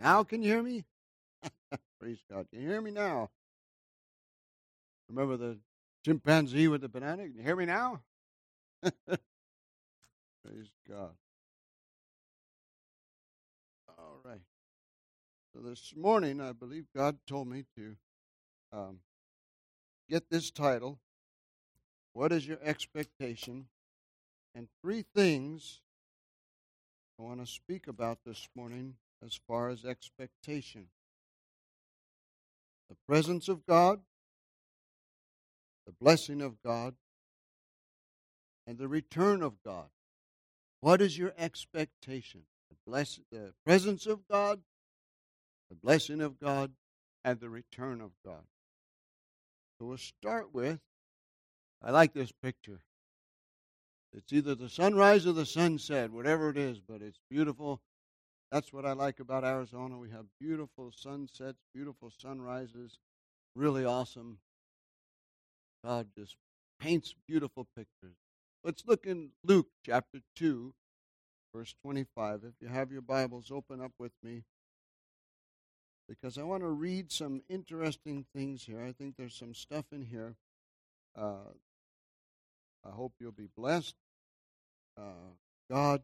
Now can you hear me? Praise God. Can you hear me now? Remember the chimpanzee with the banana? Can you hear me now? Praise God. All right. So this morning, I believe God told me to get this title, What is Your Expectation? And three things I want to speak about this morning as far as expectation. The presence of God, the blessing of God, and the return of God. What is your expectation? The presence of God, the blessing of God, and the return of God. So we'll start with, I like this picture. It's either the sunrise or the sunset, whatever it is, but it's beautiful. That's what I like about Arizona. We have beautiful sunsets, beautiful sunrises, really awesome. God just paints beautiful pictures. Let's look in Luke chapter 2, verse 25. If you have your Bibles, open up with me, because I want to read some interesting things here. I think there's some stuff in here. I hope you'll be blessed. God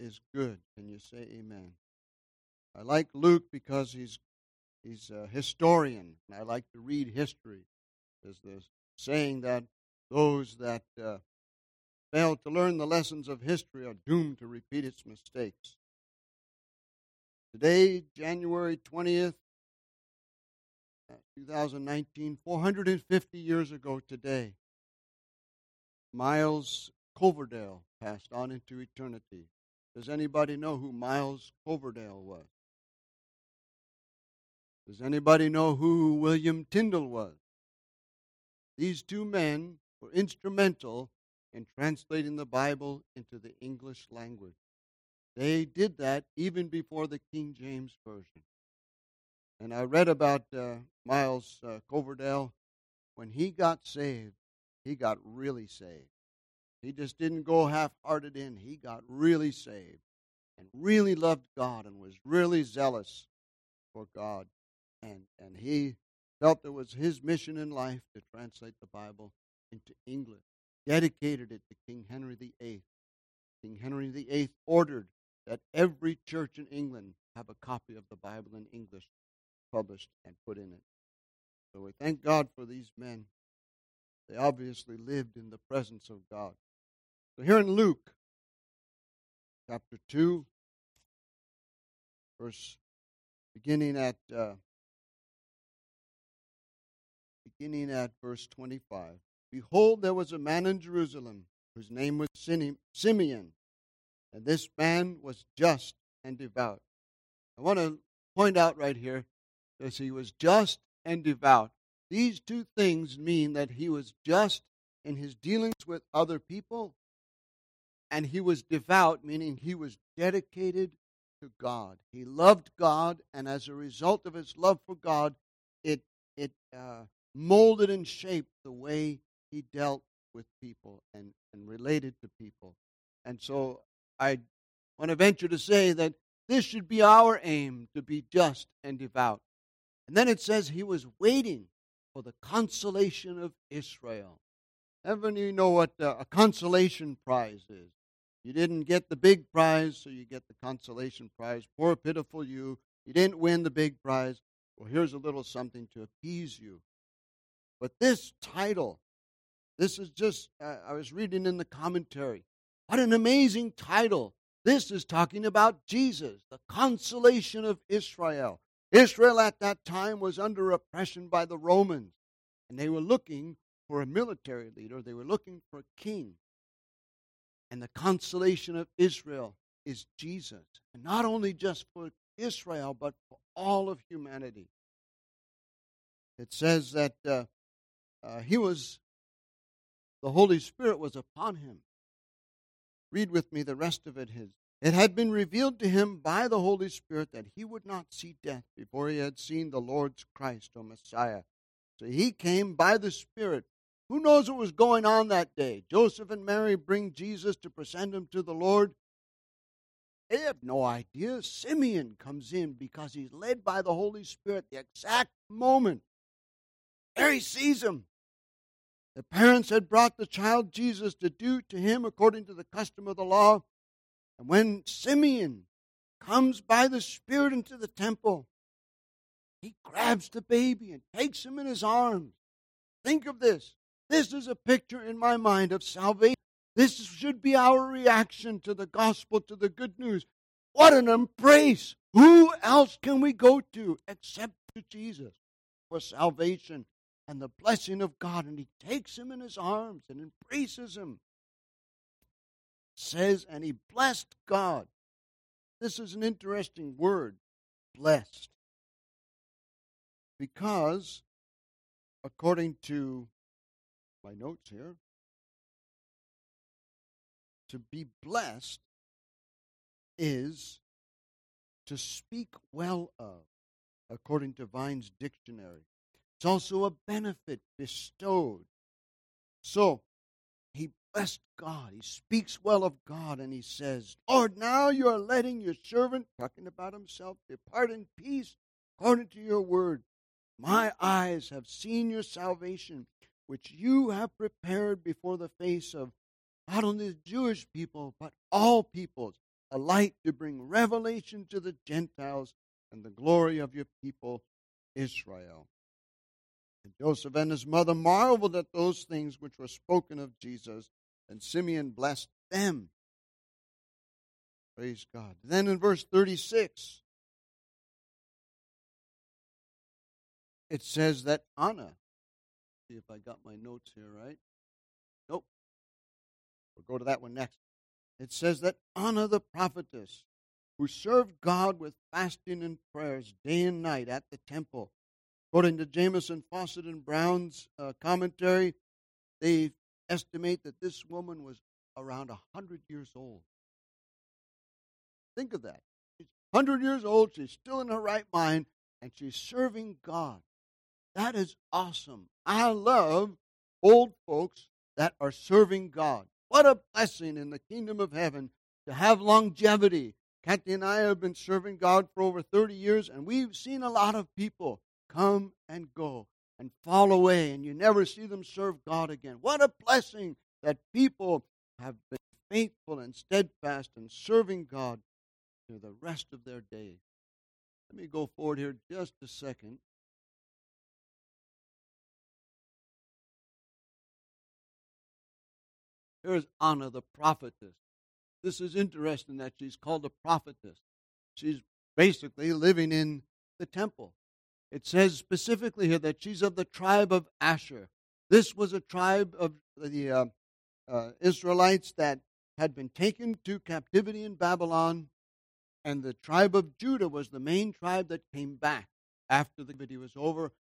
is good. Can you say amen? I like Luke because he's a historian, and I like to read history. There's this saying that those that fail to learn the lessons of history are doomed to repeat its mistakes. Today, January 20th, 2019, 450 years ago today, Miles Coverdale passed on into eternity. Does anybody know who Miles Coverdale was? Does anybody know who William Tyndale was? These two men were instrumental in translating the Bible into the English language. They did that even before the King James Version. And I read about Miles Coverdale. When he got saved, he got really saved. He just didn't go half-hearted in. He got really saved and really loved God and was really zealous for God. And he felt it was his mission in life to translate the Bible into English. Dedicated it to King Henry VIII. King Henry VIII ordered that every church in England have a copy of the Bible in English published and put in it. So we thank God for these men. They obviously lived in the presence of God. So here in Luke, chapter 2, beginning at verse 25. Behold, there was a man in Jerusalem whose name was Simeon, and this man was just and devout. I want to point out right here that he was just and devout. These two things mean that he was just in his dealings with other people, and he was devout, meaning he was dedicated to God. He loved God, and as a result of his love for God, it molded and shaped the way he dealt with people and related to people. And so I want to venture to say that this should be our aim, to be just and devout. And then it says he was waiting for the consolation of Israel. Everyone, you know what a consolation prize is. You didn't get the big prize, so you get the consolation prize. Poor, pitiful you. You didn't win the big prize. Well, here's a little something to appease you. But this title, this is just, I was reading in the commentary. What an amazing title. This is talking about Jesus, the consolation of Israel. Israel at that time was under oppression by the Romans, and they were looking for a military leader. They were looking for a king. And the consolation of Israel is Jesus, and not only just for Israel, but for all of humanity. It says that the Holy Spirit was upon him. Read with me the rest of it. It had been revealed to him by the Holy Spirit that he would not see death before he had seen the Lord's Christ, or Messiah. So he came by the Spirit. Who knows what was going on that day? Joseph and Mary bring Jesus to present him to the Lord. They have no idea. Simeon comes in because he's led by the Holy Spirit the exact moment. There he sees him. The parents had brought the child Jesus to do to him according to the custom of the law. And when Simeon comes by the Spirit into the temple, he grabs the baby and takes him in his arms. Think of this. This is a picture in my mind of salvation. This should be our reaction to the gospel, to the good news. What an embrace! Who else can we go to except to Jesus for salvation and the blessing of God? And he takes him in his arms and embraces him. It says, and he blessed God. This is an interesting word, blessed. Because, according to my notes here, to be blessed is to speak well of, according to Vine's dictionary. It's also a benefit bestowed. So, he blessed God. He speaks well of God, and he says, Lord, now you are letting your servant, talking about himself, depart in peace according to your word. My eyes have seen your salvation, which you have prepared before the face of not only the Jewish people, but all peoples, a light to bring revelation to the Gentiles and the glory of your people, Israel. And Joseph and his mother marveled at those things which were spoken of Jesus, and Simeon blessed them. Praise God. Then in verse 36, it says that Anna, see if I got my notes here right. Nope. We'll go to that one next. It says that Anna the prophetess, who served God with fasting and prayers day and night at the temple. According to Jamieson, Fausset and Brown's commentary, they estimate that this woman was around 100 years old. Think of that. She's 100 years old, she's still in her right mind, and she's serving God. That is awesome. I love old folks that are serving God. What a blessing in the kingdom of heaven to have longevity. Kathy and I have been serving God for over 30 years, and we've seen a lot of people come and go and fall away, and you never see them serve God again. What a blessing that people have been faithful and steadfast in serving God through the rest of their days. Let me go forward here just a second. Here's Anna the prophetess. This is interesting that she's called a prophetess. She's basically living in the temple. It says specifically here that she's of the tribe of Asher. This was a tribe of the Israelites that had been taken to captivity in Babylon, and the tribe of Judah was the main tribe that came back after the captivity was over.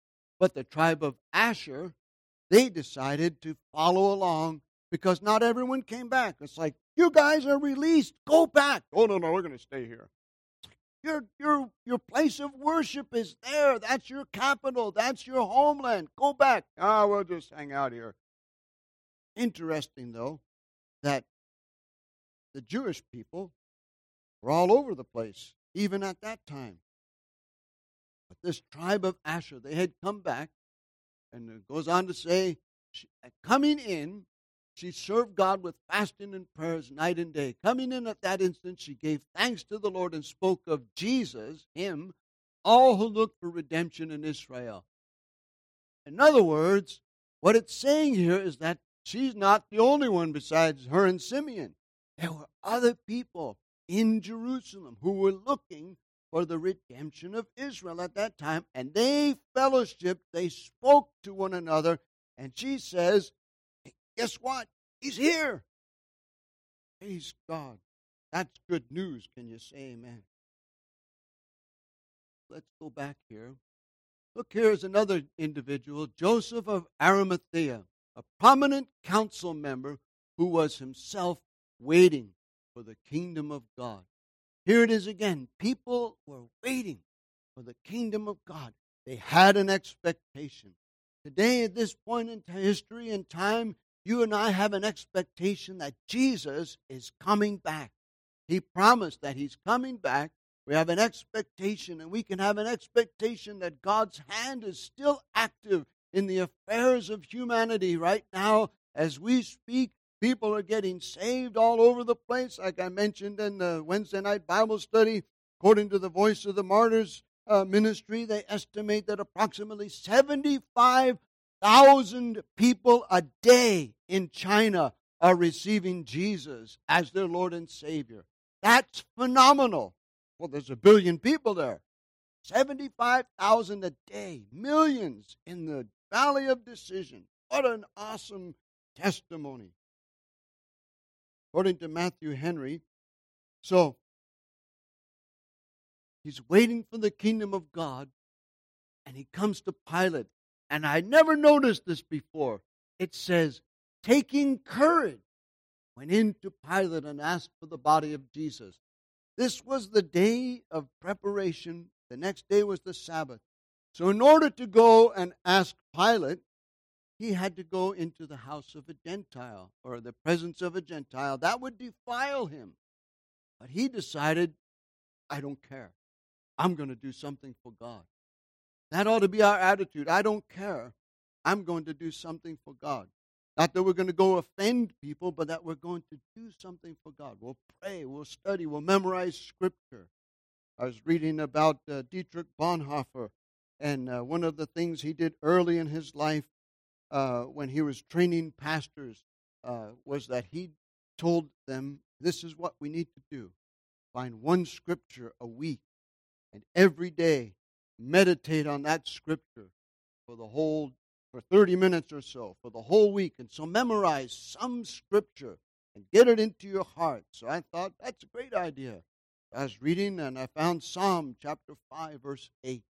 But the tribe of Asher, they decided to follow along, because not everyone came back. It's like, you guys are released. Go back. Oh, no, we're going to stay here. Your place of worship is there. That's your capital. That's your homeland. Go back. We'll just hang out here. Interesting, though, that the Jewish people were all over the place, even at that time. But this tribe of Asher, they had come back, and it goes on to say, coming in, she served God with fasting and prayers night and day. Coming in at that instant, she gave thanks to the Lord and spoke of Jesus, him, all who looked for redemption in Israel. In other words, what it's saying here is that she's not the only one besides her and Simeon. There were other people in Jerusalem who were looking for the redemption of Israel at that time, and they fellowshiped, they spoke to one another, and she says, guess what? He's here. Praise God. That's good news. Can you say amen? Let's go back here. Look, here's another individual, Joseph of Arimathea, a prominent council member who was himself waiting for the kingdom of God. Here it is again. People were waiting for the kingdom of God. They had an expectation. Today, at this point in history and time, you and I have an expectation that Jesus is coming back. He promised that he's coming back. We have an expectation, and we can have an expectation that God's hand is still active in the affairs of humanity right now. As we speak, people are getting saved all over the place, like I mentioned in the Wednesday night Bible study. According to the Voice of the Martyrs ministry, they estimate that approximately 75,000 people a day in China are receiving Jesus as their Lord and Savior. That's phenomenal. Well, there's a billion people there. 75,000 a day, millions in the Valley of Decision. What an awesome testimony. According to Matthew Henry, so he's waiting for the kingdom of God, and he comes to Pilate. And I never noticed this before. It says, taking courage, went into Pilate and asked for the body of Jesus. This was the day of preparation. The next day was the Sabbath. So in order to go and ask Pilate, he had to go into the house of a Gentile, or the presence of a Gentile. That would defile him. But he decided, I don't care. I'm going to do something for God. That ought to be our attitude. I don't care. I'm going to do something for God. Not that we're going to go offend people, but that we're going to do something for God. We'll pray, we'll study, we'll memorize Scripture. I was reading about Dietrich Bonhoeffer, and one of the things he did early in his life when he was training pastors was that he told them, this is what we need to do. Find one Scripture a week, and every day meditate on that Scripture for 30 minutes or so, for the whole week. And so memorize some Scripture and get it into your heart. So I thought, that's a great idea. I was reading and I found Psalm chapter 5, verse 8.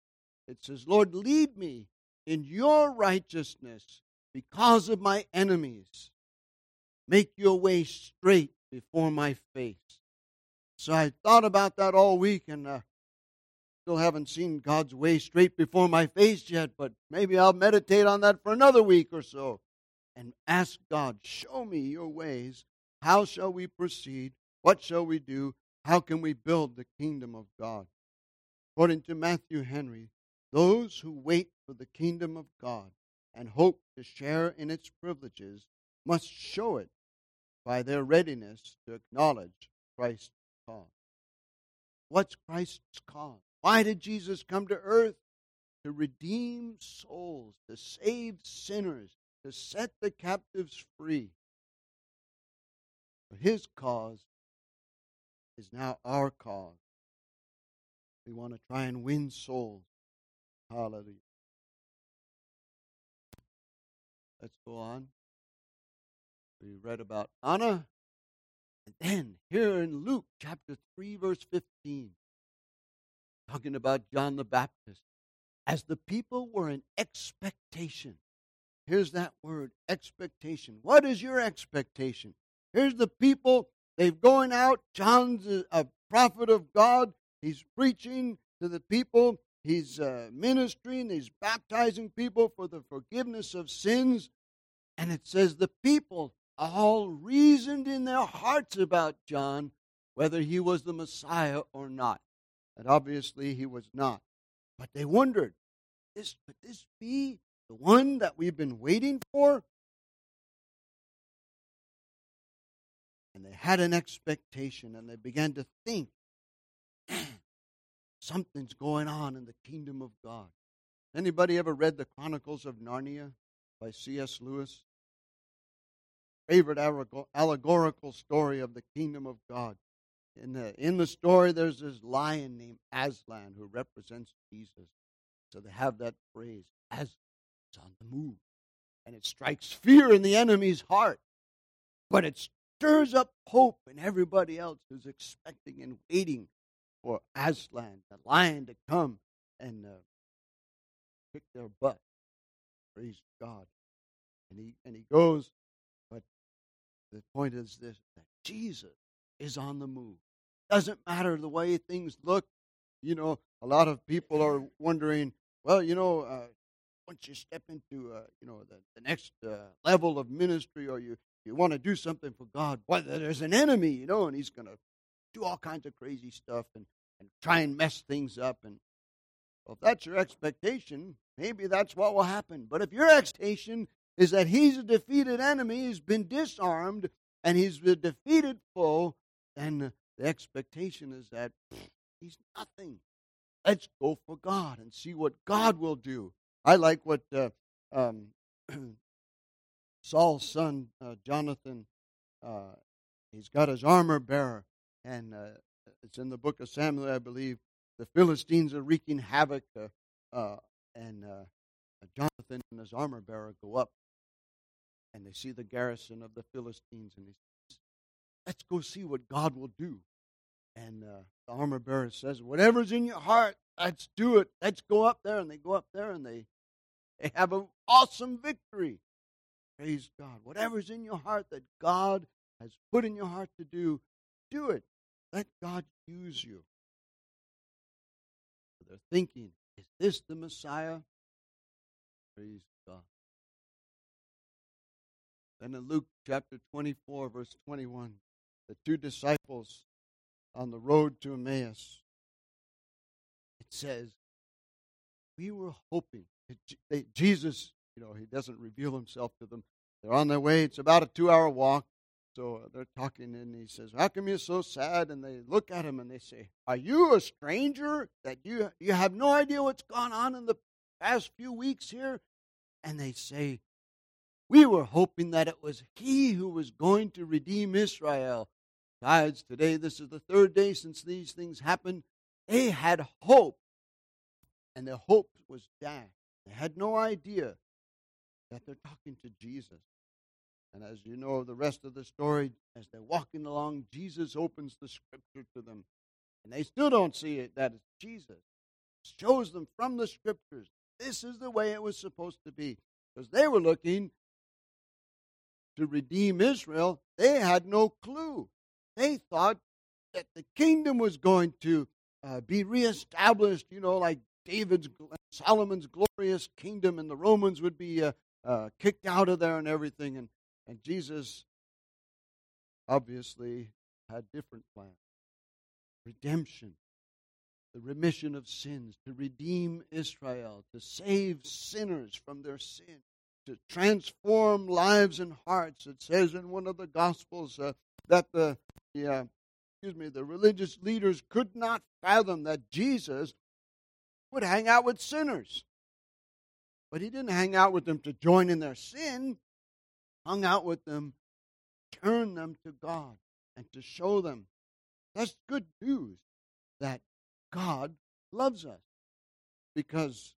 It says, Lord, lead me in your righteousness because of my enemies. Make your way straight before my face. So I thought about that all week, and still haven't seen God's way straight before my face yet, but maybe I'll meditate on that for another week or so and ask God, show me your ways. How shall we proceed? What shall we do? How can we build the kingdom of God? According to Matthew Henry, those who wait for the kingdom of God and hope to share in its privileges must show it by their readiness to acknowledge Christ's cause. What's Christ's cause? Why did Jesus come to earth? To redeem souls, to save sinners, to set the captives free. For his cause is now our cause. We want to try and win souls. Hallelujah. Let's go on. We read about Anna. And then here in Luke chapter 3, verse 15. Talking about John the Baptist. As the people were in expectation. Here's that word, expectation. What is your expectation? Here's the people. They're going out. John's a prophet of God. He's preaching to the people. He's ministering. He's baptizing people for the forgiveness of sins. And it says the people all reasoned in their hearts about John, whether he was the Messiah or not. And obviously he was not. But they wondered, could this be the one that we've been waiting for? And they had an expectation, and they began to think, something's going on in the kingdom of God. Anybody ever read the Chronicles of Narnia by C.S. Lewis? Favorite allegorical story of the kingdom of God. In the story, there's this lion named Aslan who represents Jesus. So they have that phrase, Aslan's on the move. And it strikes fear in the enemy's heart. But it stirs up hope in everybody else who's expecting and waiting for Aslan, the lion, to come and kick their butt. Praise God. And he goes, but the point is this, that Jesus is on the move. Doesn't matter the way things look. You know, a lot of people are wondering, well, you know, once you step into, you know, the next level of ministry, or you want to do something for God, well, there's an enemy, you know, and he's going to do all kinds of crazy stuff and try and mess things up. And well, if that's your expectation, maybe that's what will happen. But if your expectation is that he's a defeated enemy, he's been disarmed, and he's the defeated foe, then the expectation is that he's nothing. Let's go for God and see what God will do. I like what Saul's son, Jonathan, he's got his armor bearer, and it's in the book of Samuel, I believe. The Philistines are wreaking havoc, and Jonathan and his armor bearer go up, and they see the garrison of the Philistines, and he says, "Let's go see what God will do." And the armor bearer says, "Whatever's in your heart, let's do it. Let's go up there." And they go up there, and they have an awesome victory. Praise God. Whatever's in your heart that God has put in your heart to do, do it. Let God use you. They're thinking, is this the Messiah? Praise God. Then in Luke chapter 24, verse 21, the two disciples on the road to Emmaus, it says, we were hoping that Jesus, you know, he doesn't reveal himself to them. They're on their way. It's about a 2-hour walk. So they're talking, and he says, "How come you're so sad?" And they look at him, and they say, "Are you a stranger that you have no idea what's gone on in the past few weeks here?" And they say, "We were hoping that it was he who was going to redeem Israel. Besides, today, this is the third day since these things happened." They had hope, and their hope was dashed. They had no idea that they're talking to Jesus. And as you know, the rest of the story, as they're walking along, Jesus opens the Scripture to them. And they still don't see it, that it's Jesus. It shows them from the Scriptures, this is the way it was supposed to be. Because they were looking to redeem Israel. They had no clue. They thought that the kingdom was going to be reestablished, you know, like David's, Solomon's glorious kingdom, and the Romans would be kicked out of there and everything. And Jesus obviously had different plans. Redemption, the remission of sins, to redeem Israel, to save sinners from their sin, to transform lives and hearts. It says in one of the Gospels that the religious leaders could not fathom that Jesus would hang out with sinners. But he didn't hang out with them to join in their sin. Hung out with them, turn them to God, and to show them. That's good news, that God loves us. Because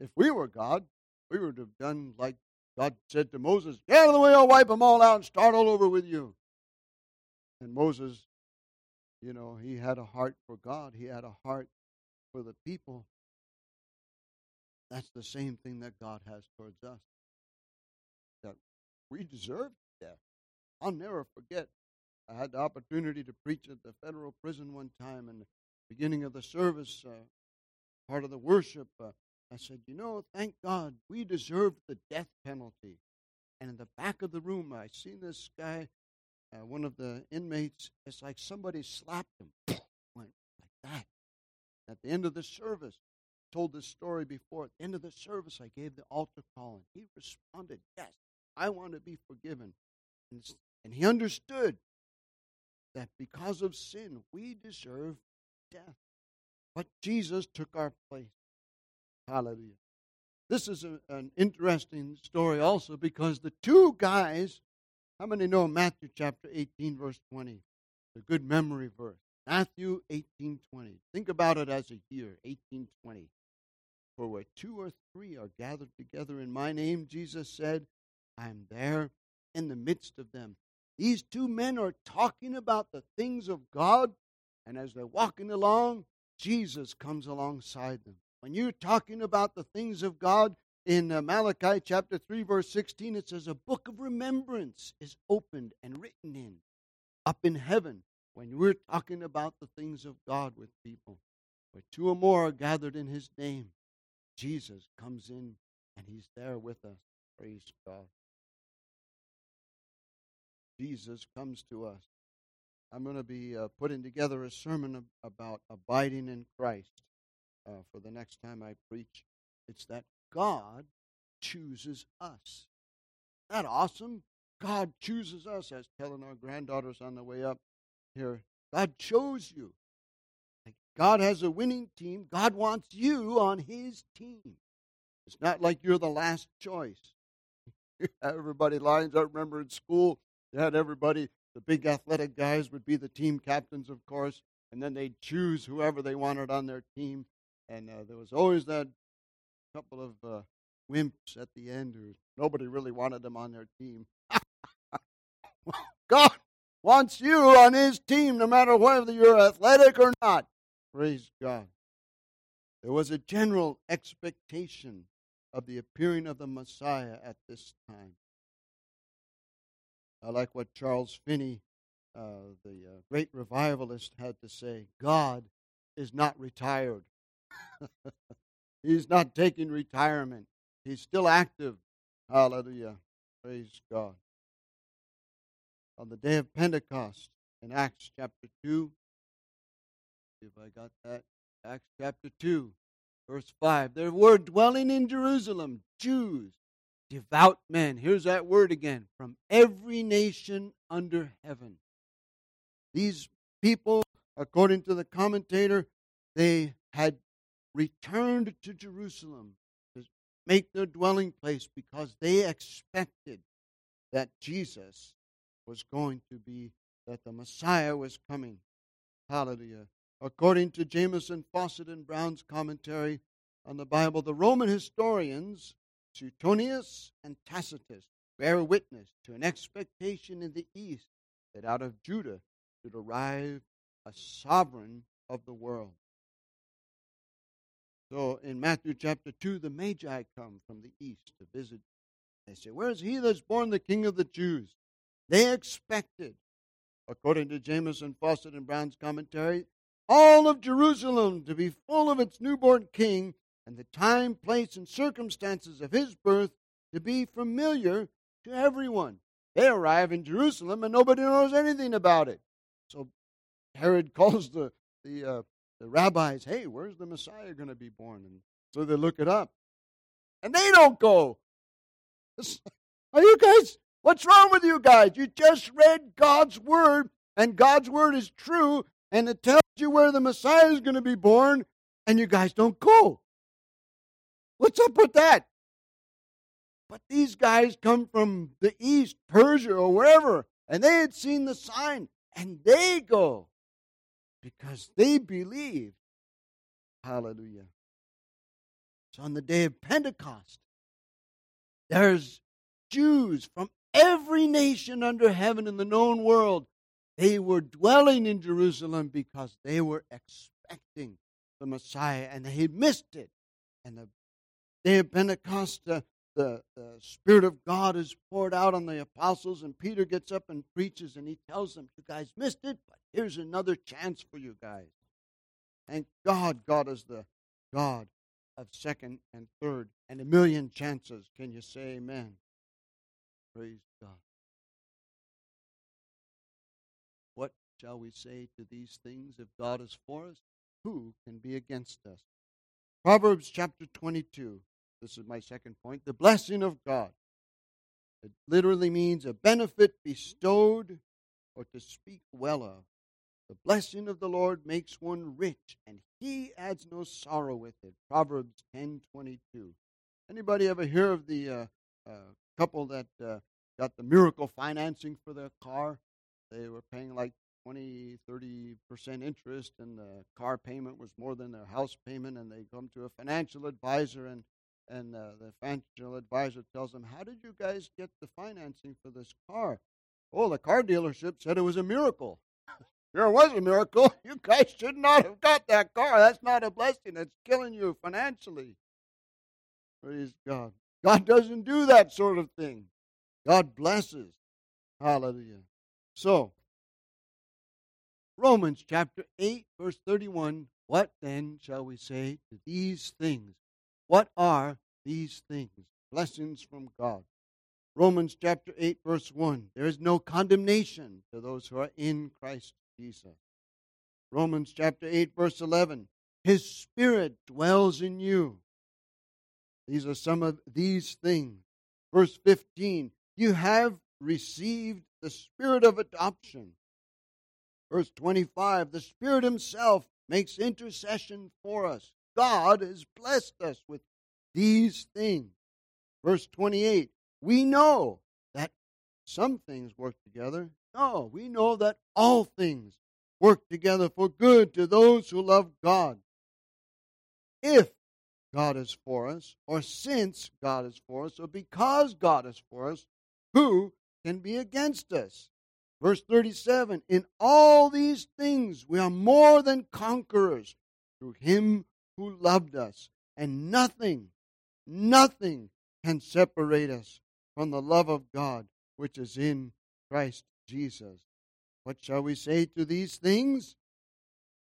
if we were God, we would have done like God said to Moses, "Get out of the way, I'll wipe them all out and start all over with you." And Moses, you know, he had a heart for God. He had a heart for the people. That's the same thing that God has towards us. We deserve death. I'll never forget. I had the opportunity to preach at the federal prison one time, and the beginning of the service, part of the worship, I said, "You know, thank God, we deserve the death penalty." And in the back of the room, I seen this guy, one of the inmates. It's like somebody slapped him. Went like that. At the end of the service, told this story before. At the end of the service, I gave the altar call, and he responded, "Yes. I want to be forgiven." And he understood that because of sin, we deserve death. But Jesus took our place. Hallelujah. This is an interesting story also, because the two guys, how many know Matthew chapter 18, verse 20? The good memory verse. Matthew 18:20. Think about it as a year, 1820. "For where two or three are gathered together in my name," Jesus said, "I'm there in the midst of them." These two men are talking about the things of God, and as they're walking along, Jesus comes alongside them. When you're talking about the things of God, in Malachi chapter 3, verse 16, it says, "A book of remembrance is opened and written in, up in heaven," when we're talking about the things of God with people. "Where two or more are gathered in His name," Jesus comes in, and He's there with us. Praise God. Jesus comes to us I'm going to be putting together a sermon about abiding in Christ for the next time I preach. It's that God chooses us. Isn't that awesome? God chooses us. I was telling our granddaughters on the way up here, God chose you. God has a winning team. God wants you on His team. It's not like you're the last choice. Everybody lines up. Remember in school, they had everybody, the big athletic guys would be the team captains, of course, and then they'd choose whoever they wanted on their team. And there was always that couple of wimps at the end who nobody really wanted them on their team. God wants you on His team no matter whether you're athletic or not. Praise God. There was a general expectation of the appearing of the Messiah at this time. I like what Charles Finney, the great revivalist, had to say. God is not retired. He's not taking retirement. He's still active. Hallelujah. Praise God. On the day of Pentecost in Acts chapter 2, if I got that, Acts chapter 2, verse 5. There were dwelling in Jerusalem Jews, devout men. Here's that word again. From every nation under heaven. These people, according to the commentator, they had returned to Jerusalem to make their dwelling place because they expected that Jesus was going to be, that the Messiah was coming. Hallelujah. According to Jamieson, Fausset and Brown's commentary on the Bible, the Roman historians Suetonius and Tacitus bear witness to an expectation in the East that out of Judah should arrive a sovereign of the world. So in Matthew chapter 2, the Magi come from the East to visit. They say, "Where is he that's born the King of the Jews?" They expected, according to Jamieson, Fausset and Brown's commentary, all of Jerusalem to be full of its newborn king, and the time, place, and circumstances of his birth to be familiar to everyone. They arrive in Jerusalem, and nobody knows anything about it. So Herod calls the rabbis, "Hey, where's the Messiah going to be born?" And so they look it up, and they don't go. Are you guys? What's wrong with you guys? You just read God's word, and God's word is true. And it tells you where the Messiah is going to be born, and you guys don't go. What's up with that? But these guys come from the East, Persia or wherever, and they had seen the sign, and they go because they believed. Hallelujah. So on the day of Pentecost, there's Jews from every nation under heaven in the known world. They were dwelling in Jerusalem because they were expecting the Messiah, and they missed it. And the day of Pentecost, the Spirit of God is poured out on the apostles, and Peter gets up and preaches, and he tells them, "You guys missed it, but here's another chance for you guys." Thank God, God is the God of second and third and a million chances. Can you say amen? Praise God. Shall we say to these things, if God is for us, who can be against us? Proverbs chapter 22. This is my second point. The blessing of God. It literally means a benefit bestowed or to speak well of. The blessing of the Lord makes one rich, and He adds no sorrow with it. Proverbs 10:22. Anybody ever hear of the couple that got the miracle financing for their car? They were paying like 20-30% interest, and the car payment was more than their house payment, and they come to a financial advisor, and the financial advisor tells them, "How did you guys get the financing for this car?" "Oh, the car dealership said it was a miracle." Sure was a miracle. You guys should not have got that car. That's not a blessing. It's killing you financially. Praise God. God doesn't do that sort of thing. God blesses. Hallelujah. So, Romans chapter 8, verse 31, what then shall we say to these things? What are these things? Blessings from God. Romans chapter 8, verse 1. There is no condemnation to those who are in Christ Jesus. Romans chapter 8, verse 11. His Spirit dwells in you. These are some of these things. Verse 15. You have received the Spirit of adoption. Verse 25. The Spirit Himself makes intercession for us. God has blessed us with these things. Verse 28. We know that some things work together. No, we know that all things work together for good to those who love God. If God is for us, or since God is for us, or because God is for us, who can be against us? Verse 37, in all these things we are more than conquerors through Him who loved us. And nothing can separate us from the love of God, which is in Christ Jesus. What shall we say to these things?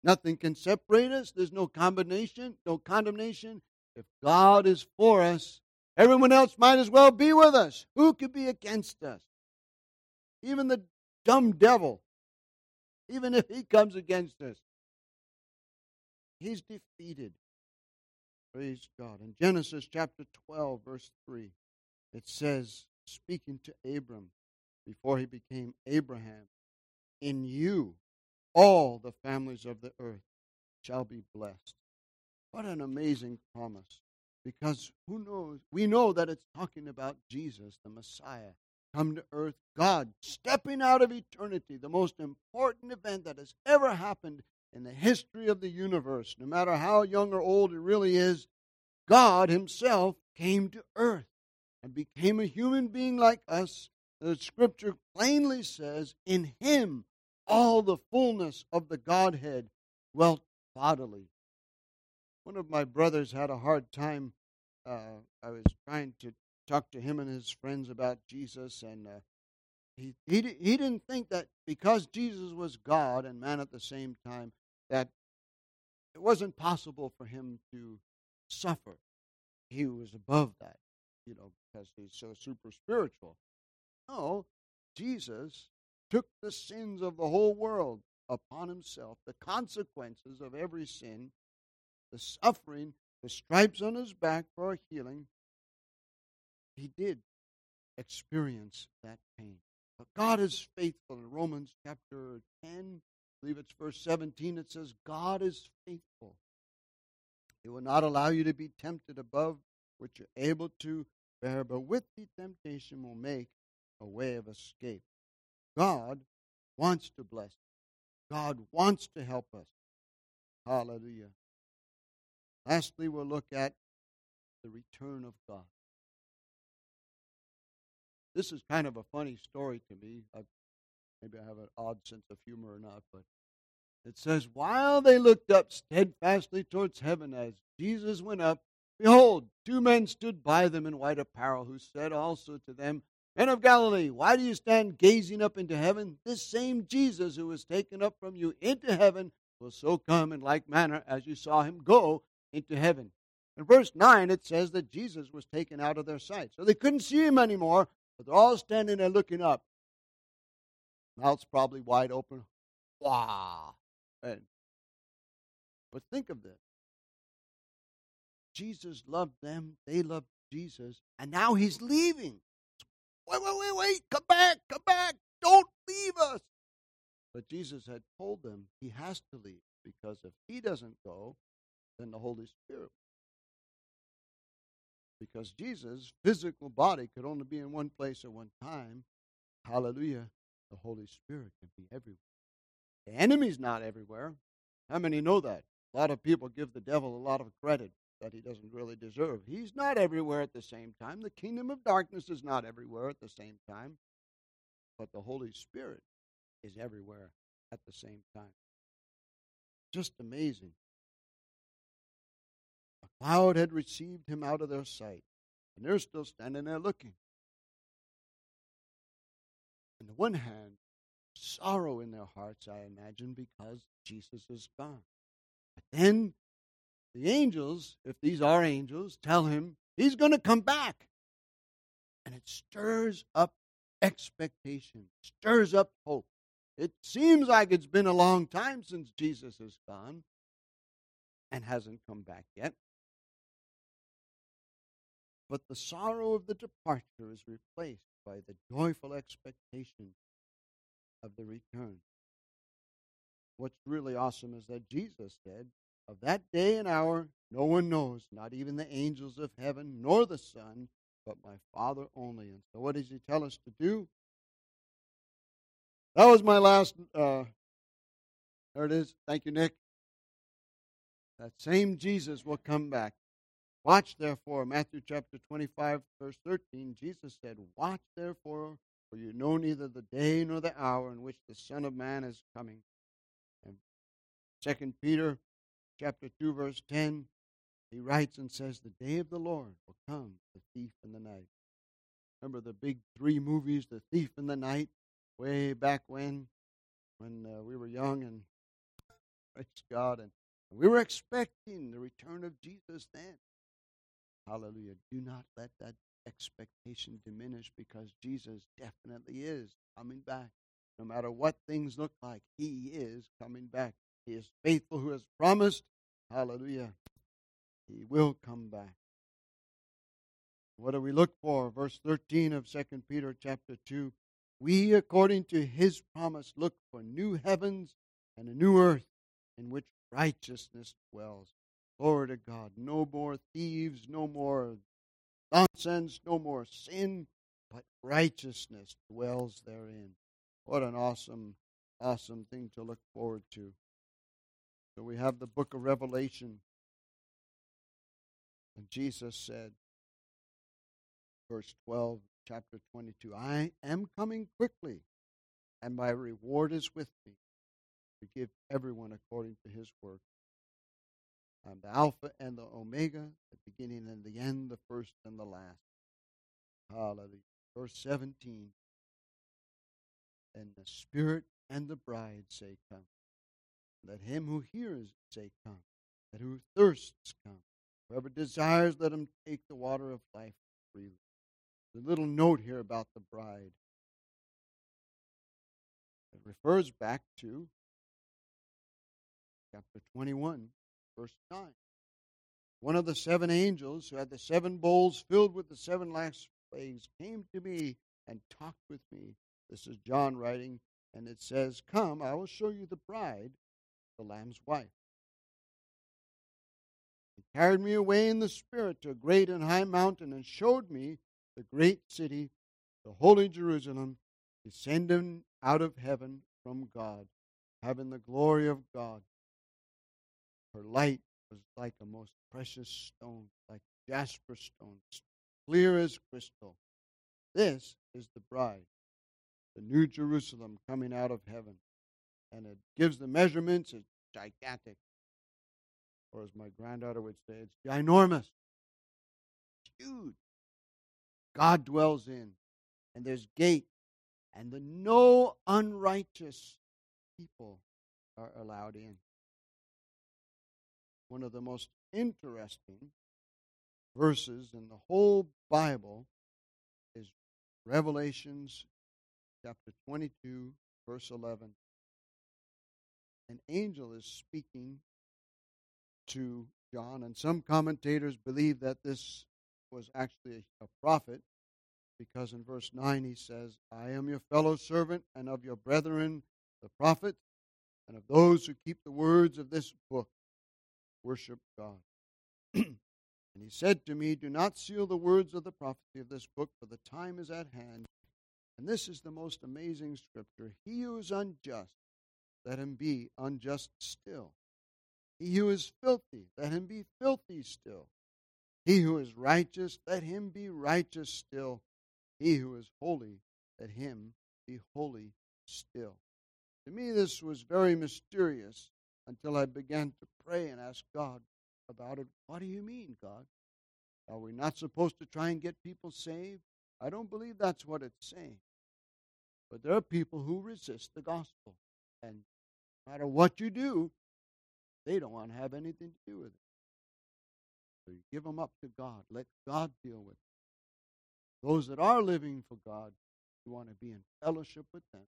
Nothing can separate us. There's no combination, no condemnation. If God is for us, everyone else might as well be with us. Who could be against us? Even the dumb devil, even if he comes against us, he's defeated. Praise God. In Genesis chapter 12, verse 3, it says, speaking to Abram before he became Abraham, in you all the families of the earth shall be blessed. What an amazing promise. Because who knows? We know that it's talking about Jesus, the Messiah, come to earth, God stepping out of eternity, the most important event that has ever happened in the history of the universe. No matter how young or old it really is, God Himself came to earth and became a human being like us. The Scripture plainly says, in Him all the fullness of the Godhead dwelt bodily. One of my brothers had a hard time. I was trying to talk to him and his friends about Jesus, and he didn't think that because Jesus was God and man at the same time, that it wasn't possible for Him to suffer. He was above that, because He's so super spiritual. No, Jesus took the sins of the whole world upon Himself, the consequences of every sin, the suffering, the stripes on His back for our healing. He did experience that pain. But God is faithful. In Romans chapter 10, I believe it's verse 17, it says, God is faithful. He will not allow you to be tempted above what you're able to bear, but with the temptation will make a way of escape. God wants to bless us. God wants to help us. Hallelujah. Lastly, we'll look at the return of God. This is kind of a funny story to me. Maybe I have an odd sense of humor or not, but it says, while they looked up steadfastly towards heaven as Jesus went up, behold, two men stood by them in white apparel, who said also to them, Men of Galilee, why do you stand gazing up into heaven? This same Jesus who was taken up from you into heaven will so come in like manner as you saw Him go into heaven. In verse 9, it says that Jesus was taken out of their sight. So they couldn't see Him anymore, but they're all standing there looking up. Mouth's probably wide open. Wow. But think of this. Jesus loved them. They loved Jesus. And now He's leaving. Wait, come back, don't leave us. But Jesus had told them He has to leave, because if He doesn't go, then the Holy Spirit will. Because Jesus' physical body could only be in one place at one time. Hallelujah, the Holy Spirit can be everywhere. The enemy's not everywhere. How many know that? A lot of people give the devil a lot of credit that he doesn't really deserve. He's not everywhere at the same time. The kingdom of darkness is not everywhere at the same time. But the Holy Spirit is everywhere at the same time. Just amazing. A cloud had received Him out of their sight, and they're still standing there looking. On the one hand, sorrow in their hearts, I imagine, because Jesus is gone. But then, the angels, if these are angels, tell Him He's going to come back. and it stirs up expectation, stirs up hope. It seems like it's been a long time since Jesus has gone and hasn't come back yet. But the sorrow of the departure is replaced by the joyful expectation of the return. What's really awesome is that Jesus said, of that day and hour, no one knows, not even the angels of heaven, nor the Son, but my Father only. And so what does he tell us to do? That was my last, there it is. Thank you, Nick. That same Jesus will come back. Watch therefore, Matthew chapter 25, verse 13, Jesus said, watch therefore, for you know neither the day nor the hour in which the Son of Man is coming. And 2 Peter chapter 2, verse 10, he writes and says, the day of the Lord will come, the thief in the night. Remember the big three movies, The Thief in the Night, way back when we were young, and praise God, and we were expecting the return of Jesus then. Hallelujah. Do not let that expectation diminish, because Jesus definitely is coming back. No matter what things look like, he is coming back. He is faithful who has promised. Hallelujah. He will come back. What do we look for? Verse 13 of 2 Peter chapter 2. We, according to his promise, look for new heavens and a new earth in which righteousness dwells. Glory to God. No more thieves, no more nonsense, no more sin, but righteousness dwells therein. What an awesome, awesome thing to look forward to. So we have the book of Revelation. And Jesus said, verse 12, chapter 22, I am coming quickly, and my reward is with me, to give everyone according to his work. I'm the Alpha and the Omega, the beginning and the end, the first and the last. Hallelujah. Verse 17, and the Spirit and the bride say, come. Let him who hears say, come. Let who thirsts come. Whoever desires, let him take the water of life freely. There's a little note here about the bride. It refers back to chapter 21, verse 9. One of the seven angels who had the seven bowls filled with the seven last plagues came to me and talked with me. This is John writing, and it says, come, I will show you the bride, the Lamb's wife. He carried me away in the Spirit to a great and high mountain and showed me the great city, the holy Jerusalem, descending out of heaven from God, having the glory of God. Her light was like a most precious stone, like jasper stone, clear as crystal. This is the bride, the new Jerusalem coming out of heaven. And it gives the measurements, it's gigantic. Or as my granddaughter would say, it's ginormous. It's huge. God dwells in, and there's gate, and the no unrighteous people are allowed in. One of the most interesting verses in the whole Bible is Revelation chapter 22, verse 11. An angel is speaking to John, and some commentators believe that this was actually a prophet, because in verse 9 he says, I am your fellow servant and of your brethren the prophets, and of those who keep the words of this book, worship God. And he said to me, do not seal the words of the prophecy of this book, for the time is at hand. And this is the most amazing scripture. He who is unjust, let him be unjust still. He who is filthy, let him be filthy still. He who is righteous, let him be righteous still. He who is holy, let him be holy still. To me, this was very mysterious until I began to pray and ask God about it. What do you mean, God? Are we not supposed to try and get people saved? I don't believe that's what it's saying. But there are people who resist the gospel. And no matter what you do, they don't want to have anything to do with it. So you give them up to God. Let God deal with it. Those that are living for God, you want to be in fellowship with them.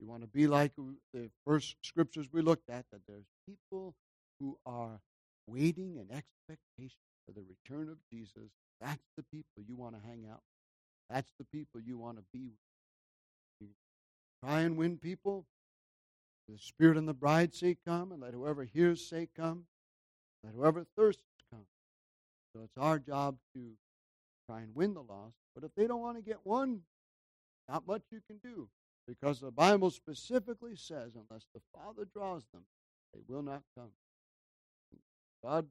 You want to be like the first scriptures we looked at, that there's people who are waiting in expectation for the return of Jesus. That's the people you want to hang out with. That's the people you want to be with. You try and win people. The Spirit and the bride say, come, and let whoever hears say, come. Let whoever thirsts come. So it's our job to try and win the lost. But if they don't want to get won, not much you can do. Because the Bible specifically says, unless the Father draws them, they will not come. God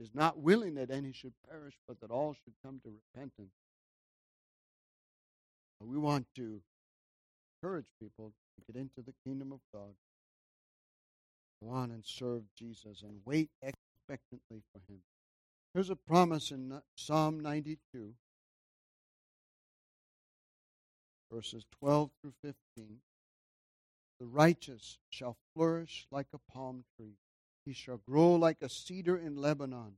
is not willing that any should perish, but that all should come to repentance. So we want to encourage people to get into the kingdom of God. Go on and serve Jesus and wait expectantly for him. Here's a promise in Psalm 92, verses 12 through 15. The righteous shall flourish like a palm tree. He shall grow like a cedar in Lebanon.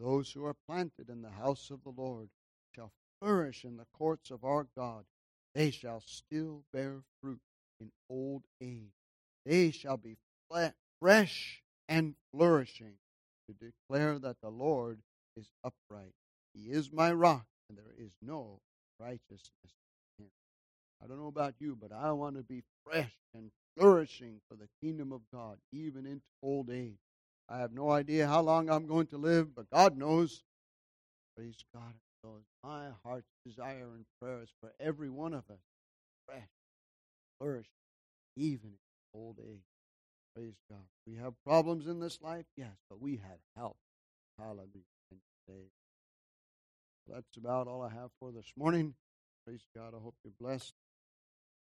Those who are planted in the house of the Lord shall flourish in the courts of our God. They shall still bear fruit in old age. They shall be fresh and flourishing to declare that the Lord is upright. He is my rock, and there is no righteousness in him. I don't know about you, but I want to be fresh and flourishing for the kingdom of God, even into old age. I have no idea how long I'm going to live, but God knows. Praise God. My heart's desire and prayers for every one of us, fresh, flourishing, even in old age. Praise God. We have problems in this life, yes, but we have help. Hallelujah. That's about all I have for this morning. Praise God. I hope you're blessed.